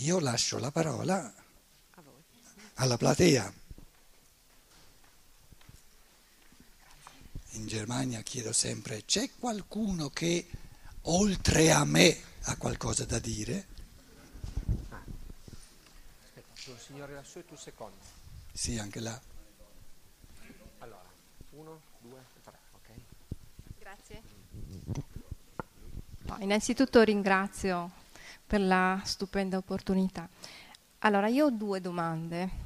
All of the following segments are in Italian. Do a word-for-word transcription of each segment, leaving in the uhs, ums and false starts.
Io lascio la parola alla platea. In Germania chiedo sempre: c'è qualcuno che oltre a me ha qualcosa da dire? Ah. Aspetta, il signore lassù e tu secondo. Sì, anche là. Allora, uno, due, tre, ok? Grazie. No, innanzitutto ringrazio per la stupenda opportunità. Allora, io ho due domande.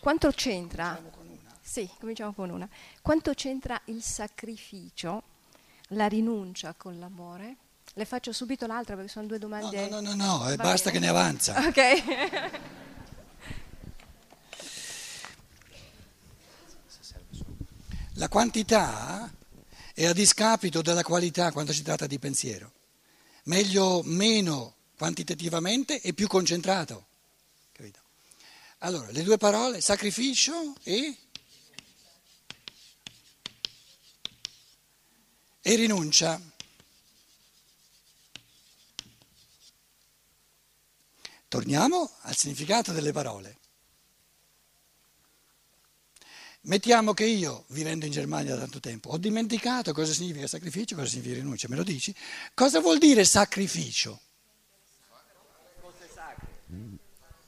Quanto c'entra? Cominciamo con una. Sì, cominciamo con una. Quanto c'entra il sacrificio, la rinuncia con l'amore? Le faccio subito l'altra perché sono due domande. No, no, no, no, no, basta che ne avanza. Ok. La quantità è a discapito della qualità quando si tratta di pensiero. Meglio meno quantitativamente e più concentrato. Capito? Allora, le due parole, sacrificio e, e rinuncia. Torniamo al significato delle parole. Mettiamo che io, vivendo in Germania da tanto tempo, ho dimenticato cosa significa sacrificio, cosa significa rinuncia, me lo dici? Cosa vuol dire sacrificio?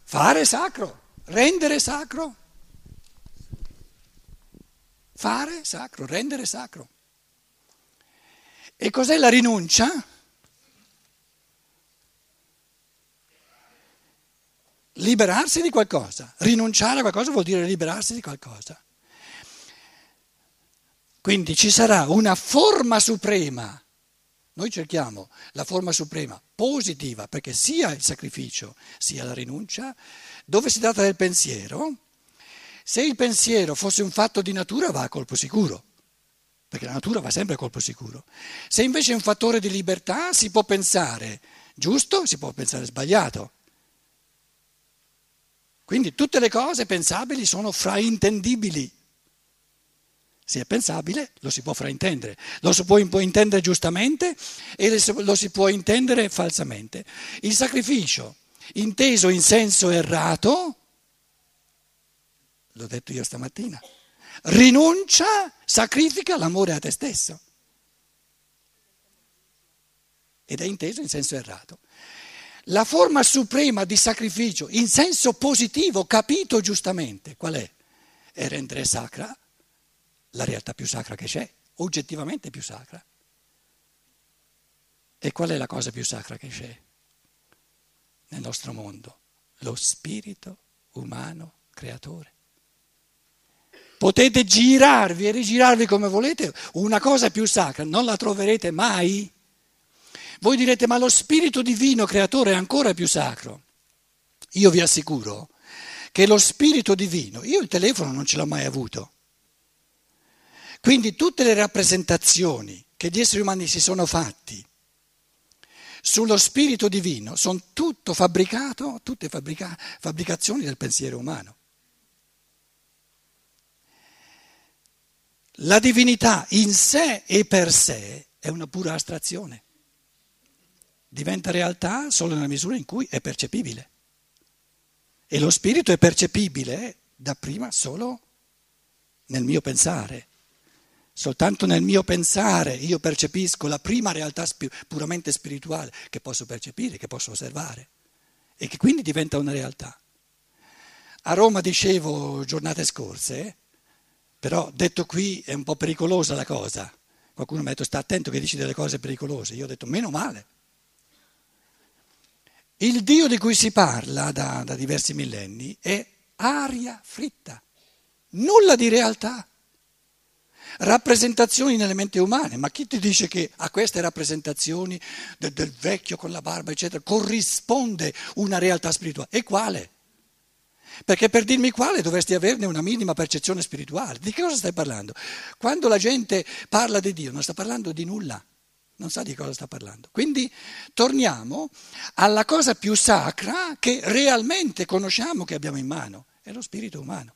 Fare sacro, rendere sacro, fare sacro, rendere sacro. E cos'è la rinuncia? Liberarsi di qualcosa, rinunciare a qualcosa vuol dire liberarsi di qualcosa. Quindi ci sarà una forma suprema. Noi cerchiamo la forma suprema positiva, perché sia il sacrificio sia la rinuncia, dove si tratta del pensiero, se il pensiero fosse un fatto di natura va a colpo sicuro, perché la natura va sempre a colpo sicuro. Se invece è un fattore di libertà si può pensare giusto, si può pensare sbagliato. Quindi tutte le cose pensabili sono fraintendibili. Se è pensabile lo si può fraintendere, lo si può intendere giustamente e lo si può intendere falsamente. Il sacrificio inteso in senso errato, l'ho detto io stamattina, rinuncia, sacrifica l'amore a te stesso. Ed è inteso in senso errato. La forma suprema di sacrificio in senso positivo, capito giustamente, qual è? È rendere sacra la realtà più sacra che c'è, oggettivamente più sacra. E qual è la cosa più sacra che c'è nel nostro mondo? Lo spirito umano creatore. Potete girarvi e rigirarvi come volete, una cosa più sacra non la troverete mai. Voi direte: ma lo spirito divino creatore è ancora più sacro. Io vi assicuro che lo spirito divino, io il telefono non ce l'ho mai avuto. Quindi tutte le rappresentazioni che gli esseri umani si sono fatti sullo spirito divino sono tutto fabbricato, tutte fabbrica, fabbricazioni del pensiero umano. La divinità in sé e per sé è una pura astrazione. Diventa realtà solo nella misura in cui è percepibile. E lo spirito è percepibile da prima solo nel mio pensare. Soltanto nel mio pensare io percepisco la prima realtà puramente spirituale che posso percepire, che posso osservare e che quindi diventa una realtà. A Roma dicevo giornate scorse, però detto qui è un po' pericolosa la cosa. Qualcuno mi ha detto: sta attento che dici delle cose pericolose. Io ho detto: meno male. Il Dio di cui si parla da, da diversi millenni è aria fritta, nulla di realtà. Rappresentazioni in elementi umani, ma chi ti dice che a queste rappresentazioni del, del vecchio con la barba eccetera corrisponde una realtà spirituale? E quale? Perché per dirmi quale dovresti averne una minima percezione spirituale. Di che cosa stai parlando? Quando la gente parla di Dio non sta parlando di nulla, non sa di cosa sta parlando. Quindi torniamo alla cosa più sacra che realmente conosciamo, che abbiamo in mano, è lo spirito umano.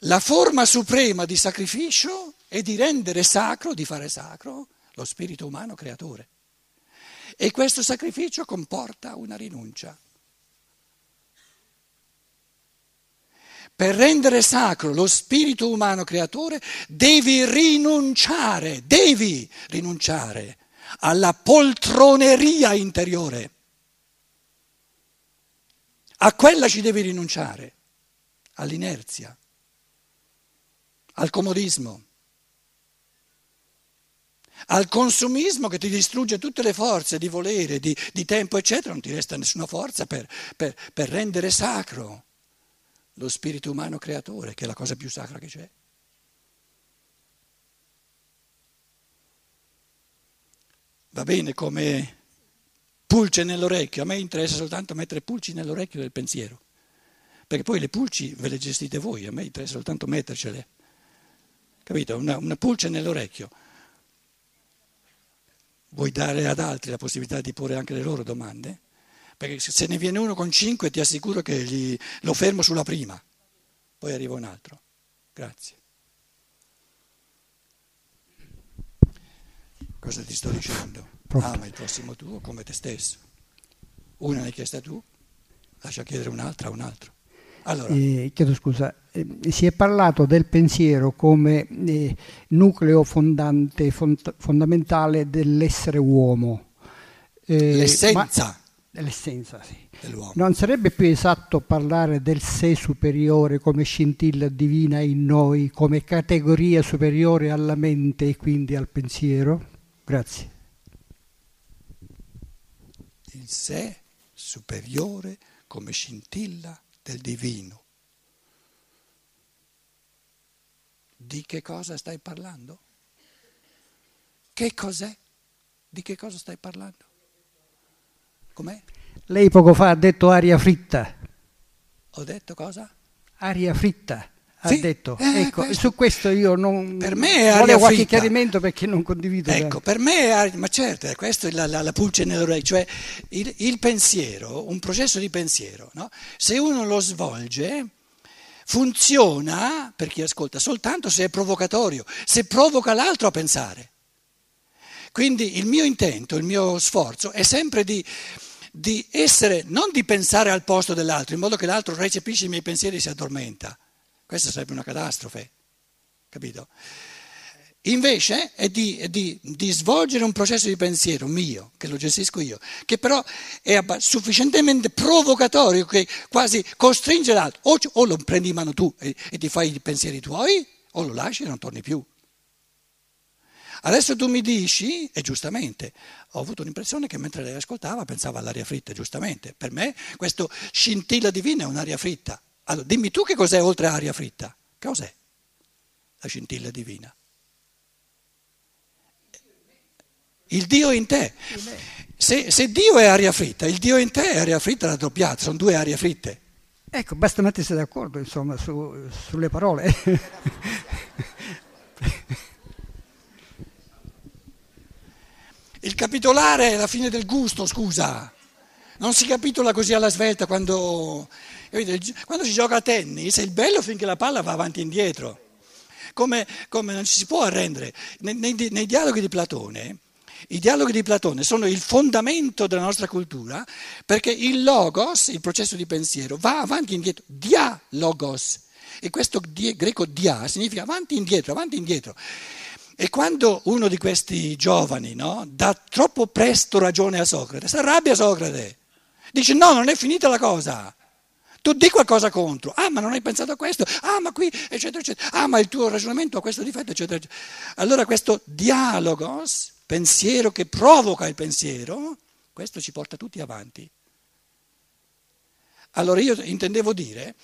La forma suprema di sacrificio è di rendere sacro, di fare sacro, lo spirito umano creatore. E questo sacrificio comporta una rinuncia. Per rendere sacro lo spirito umano creatore devi rinunciare, devi rinunciare alla poltroneria interiore. A quella ci devi rinunciare, all'inerzia, al comodismo, al consumismo che ti distrugge tutte le forze di volere, di, di tempo, eccetera. Non ti resta nessuna forza per, per, per rendere sacro lo spirito umano creatore, che è la cosa più sacra che c'è. Va bene come pulce nell'orecchio, a me interessa soltanto mettere pulci nell'orecchio del pensiero, perché poi le pulci ve le gestite voi, a me interessa soltanto mettercele, capito? Una, una pulce nell'orecchio. Vuoi dare ad altri la possibilità di porre anche le loro domande? Perché se ne viene uno con cinque ti assicuro che gli, lo fermo sulla prima, poi arriva un altro. Grazie. Cosa ti sto dicendo? Ama il prossimo tuo come te stesso. Una l'hai chiesta tu, lascia chiedere un'altra a un altro. Allora. Eh, chiedo scusa, eh, si è parlato del pensiero come eh, nucleo fondante, font- fondamentale dell'essere uomo. Eh, L'essenza. Ma... L'essenza, sì. Dell'uomo. Non sarebbe più esatto parlare del sé superiore come scintilla divina in noi, come categoria superiore alla mente e quindi al pensiero? Grazie. Il sé superiore come scintilla del divino. Di che cosa stai parlando? Che cos'è? Di che cosa stai parlando? Com'è? Lei poco fa ha detto aria fritta. Ho detto cosa? Aria fritta, ha sì, detto. Eh, ecco, questo. Su questo io non... Per me è aria fritta. Qualche chiarimento perché non condivido. Ecco, per me è aria... Ma certo, questa è la, la, la pulce nell'orecchio. Cioè il, il pensiero, un processo di pensiero, no? Se uno lo svolge, funziona, per chi ascolta, soltanto se è provocatorio, se provoca l'altro a pensare. Quindi il mio intento, il mio sforzo è sempre di, di essere, non di pensare al posto dell'altro, in modo che l'altro recepisce i miei pensieri e si addormenta. Questa sarebbe una catastrofe, capito? Invece è di, è di, di svolgere un processo di pensiero mio, che lo gestisco io, che però è sufficientemente provocatorio, che quasi costringe l'altro. O, o lo prendi in mano tu e, e ti fai i pensieri tuoi, o lo lasci e non torni più. Adesso tu mi dici, e giustamente, ho avuto l'impressione che mentre lei ascoltava pensava all'aria fritta, giustamente. Per me questo scintilla divina è un'aria fritta. Allora dimmi tu che cos'è oltre aria fritta. Che cos'è la scintilla divina? Il Dio in te. Se, se Dio è aria fritta, il Dio in te è aria fritta raddoppiata, sono due arie fritte. Ecco, basta mettersi d'accordo insomma su, sulle parole. Il capitolare è la fine del gusto, scusa. Non si capitola così alla svelta quando, quando si gioca a tennis, è il bello finché la palla va avanti e indietro. Come, come non ci si può arrendere. Nei, nei, nei dialoghi di Platone, i dialoghi di Platone sono il fondamento della nostra cultura perché il logos, il processo di pensiero, va avanti e indietro. Dialogos. E questo die, greco dia significa avanti e indietro, avanti e indietro. E quando uno di questi giovani, no, dà troppo presto ragione a Socrate, si arrabbia Socrate, dice no, non è finita la cosa, tu di qualcosa contro, ah ma non hai pensato a questo, ah ma qui, eccetera, eccetera, ah ma il tuo ragionamento ha questo difetto, eccetera, eccetera. Allora questo dialogos, pensiero che provoca il pensiero, questo ci porta tutti avanti. Allora io intendevo dire...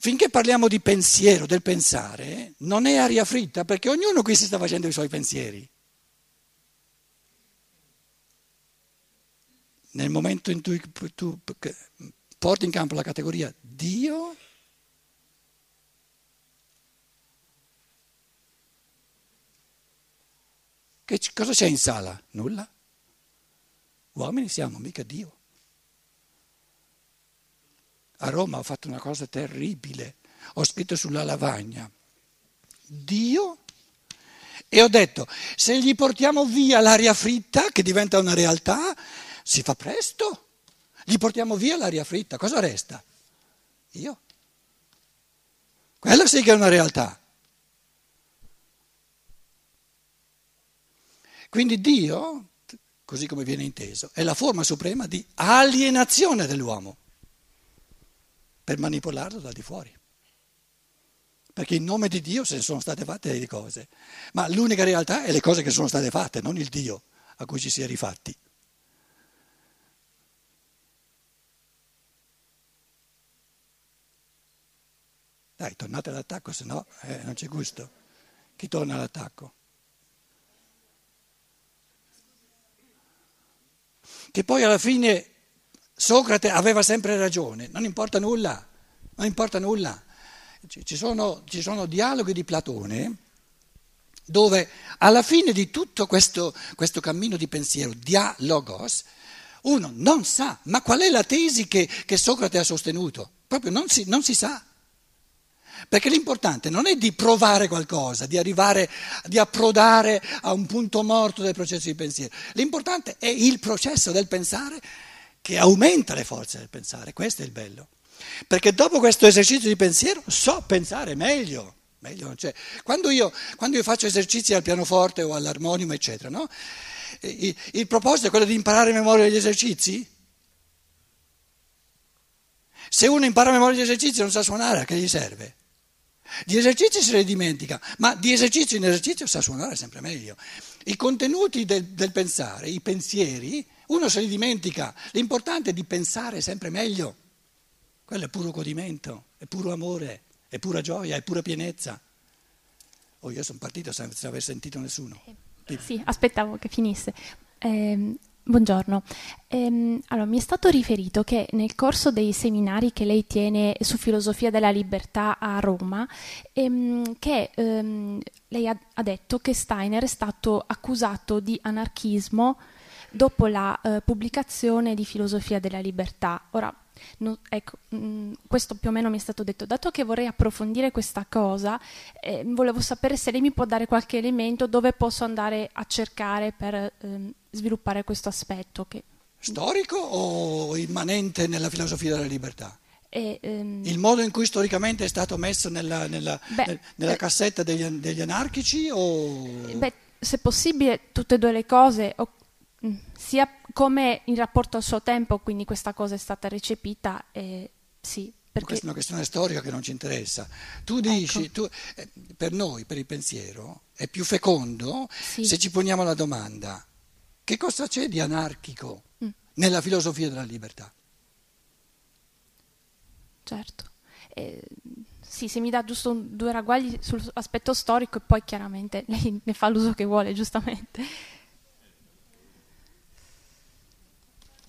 Finché parliamo di pensiero, del pensare, non è aria fritta perché ognuno qui si sta facendo i suoi pensieri. Nel momento in cui tu porti in campo la categoria Dio, che cosa c'è in sala? Nulla. Uomini siamo, mica Dio. A Roma ho fatto una cosa terribile, ho scritto sulla lavagna, Dio E ho detto, se gli portiamo via l'aria fritta, che diventa una realtà, si fa presto. Gli portiamo via l'aria fritta, cosa resta? Io. Quella sì che è una realtà. Quindi Dio, così come viene inteso, è la forma suprema di alienazione dell'uomo, per manipolarlo da di fuori. Perché in nome di Dio se ne sono state fatte le cose, ma l'unica realtà è le cose che sono state fatte, non il Dio a cui ci si è rifatti. Dai, tornate all'attacco, se no eh, non c'è gusto. Chi torna all'attacco? Che poi alla fine Socrate aveva sempre ragione, non importa nulla, non importa nulla. Ci sono, ci sono dialoghi di Platone dove alla fine di tutto questo, questo cammino di pensiero, dialogos, uno non sa, ma qual è la tesi che, che Socrate ha sostenuto? Proprio non si, non si sa. Perché l'importante non è di provare qualcosa, di arrivare, di approdare a un punto morto del processo di pensiero. L'importante è il processo del pensare che aumenta le forze del pensare, questo è il bello. Perché dopo questo esercizio di pensiero so pensare meglio, meglio non c'è. Quando io, quando io faccio esercizi al pianoforte o all'armonium, eccetera, no? il, il proposito è quello di imparare a memoria degli esercizi? Se uno impara a memoria degli esercizi e non sa suonare, a che gli serve? Gli esercizi se li dimentica, ma di esercizio in esercizio sa suonare sempre meglio. I contenuti del, del pensare, i pensieri, uno se li dimentica. L'importante è di pensare sempre meglio. Quello è puro godimento, è puro amore, è pura gioia, è pura pienezza. Oh, io sono partito senza aver sentito nessuno. Sì, sì, aspettavo che finisse. Ehm... Buongiorno, ehm, allora, mi è stato riferito che nel corso dei seminari che lei tiene su filosofia della libertà a Roma, ehm, che ehm, lei ha, ha detto che Steiner è stato accusato di anarchismo dopo la eh, pubblicazione di Filosofia della libertà. Ora, no, ecco, mh, questo più o meno mi è stato detto. Dato che vorrei approfondire questa cosa, eh, volevo sapere se lei mi può dare qualche elemento dove posso andare a cercare per ehm, sviluppare questo aspetto. Che... Storico o immanente nella filosofia della libertà? E, um... il modo in cui storicamente è stato messo nella, nella, beh, nella cassetta degli, degli anarchici? O... Beh, se possibile tutte e due le cose, sia come in rapporto al suo tempo, quindi questa cosa è stata recepita, eh, sì, perché... Questa è una questione storica che non ci interessa. Tu dici, ecco. tu, eh, per noi, per il pensiero, è più fecondo sì. se ci poniamo la domanda: che cosa c'è di anarchico mm. nella filosofia della libertà? Certo. Eh... Sì, se mi dà giusto due ragguagli sull'aspetto storico e poi chiaramente lei ne fa l'uso che vuole, giustamente.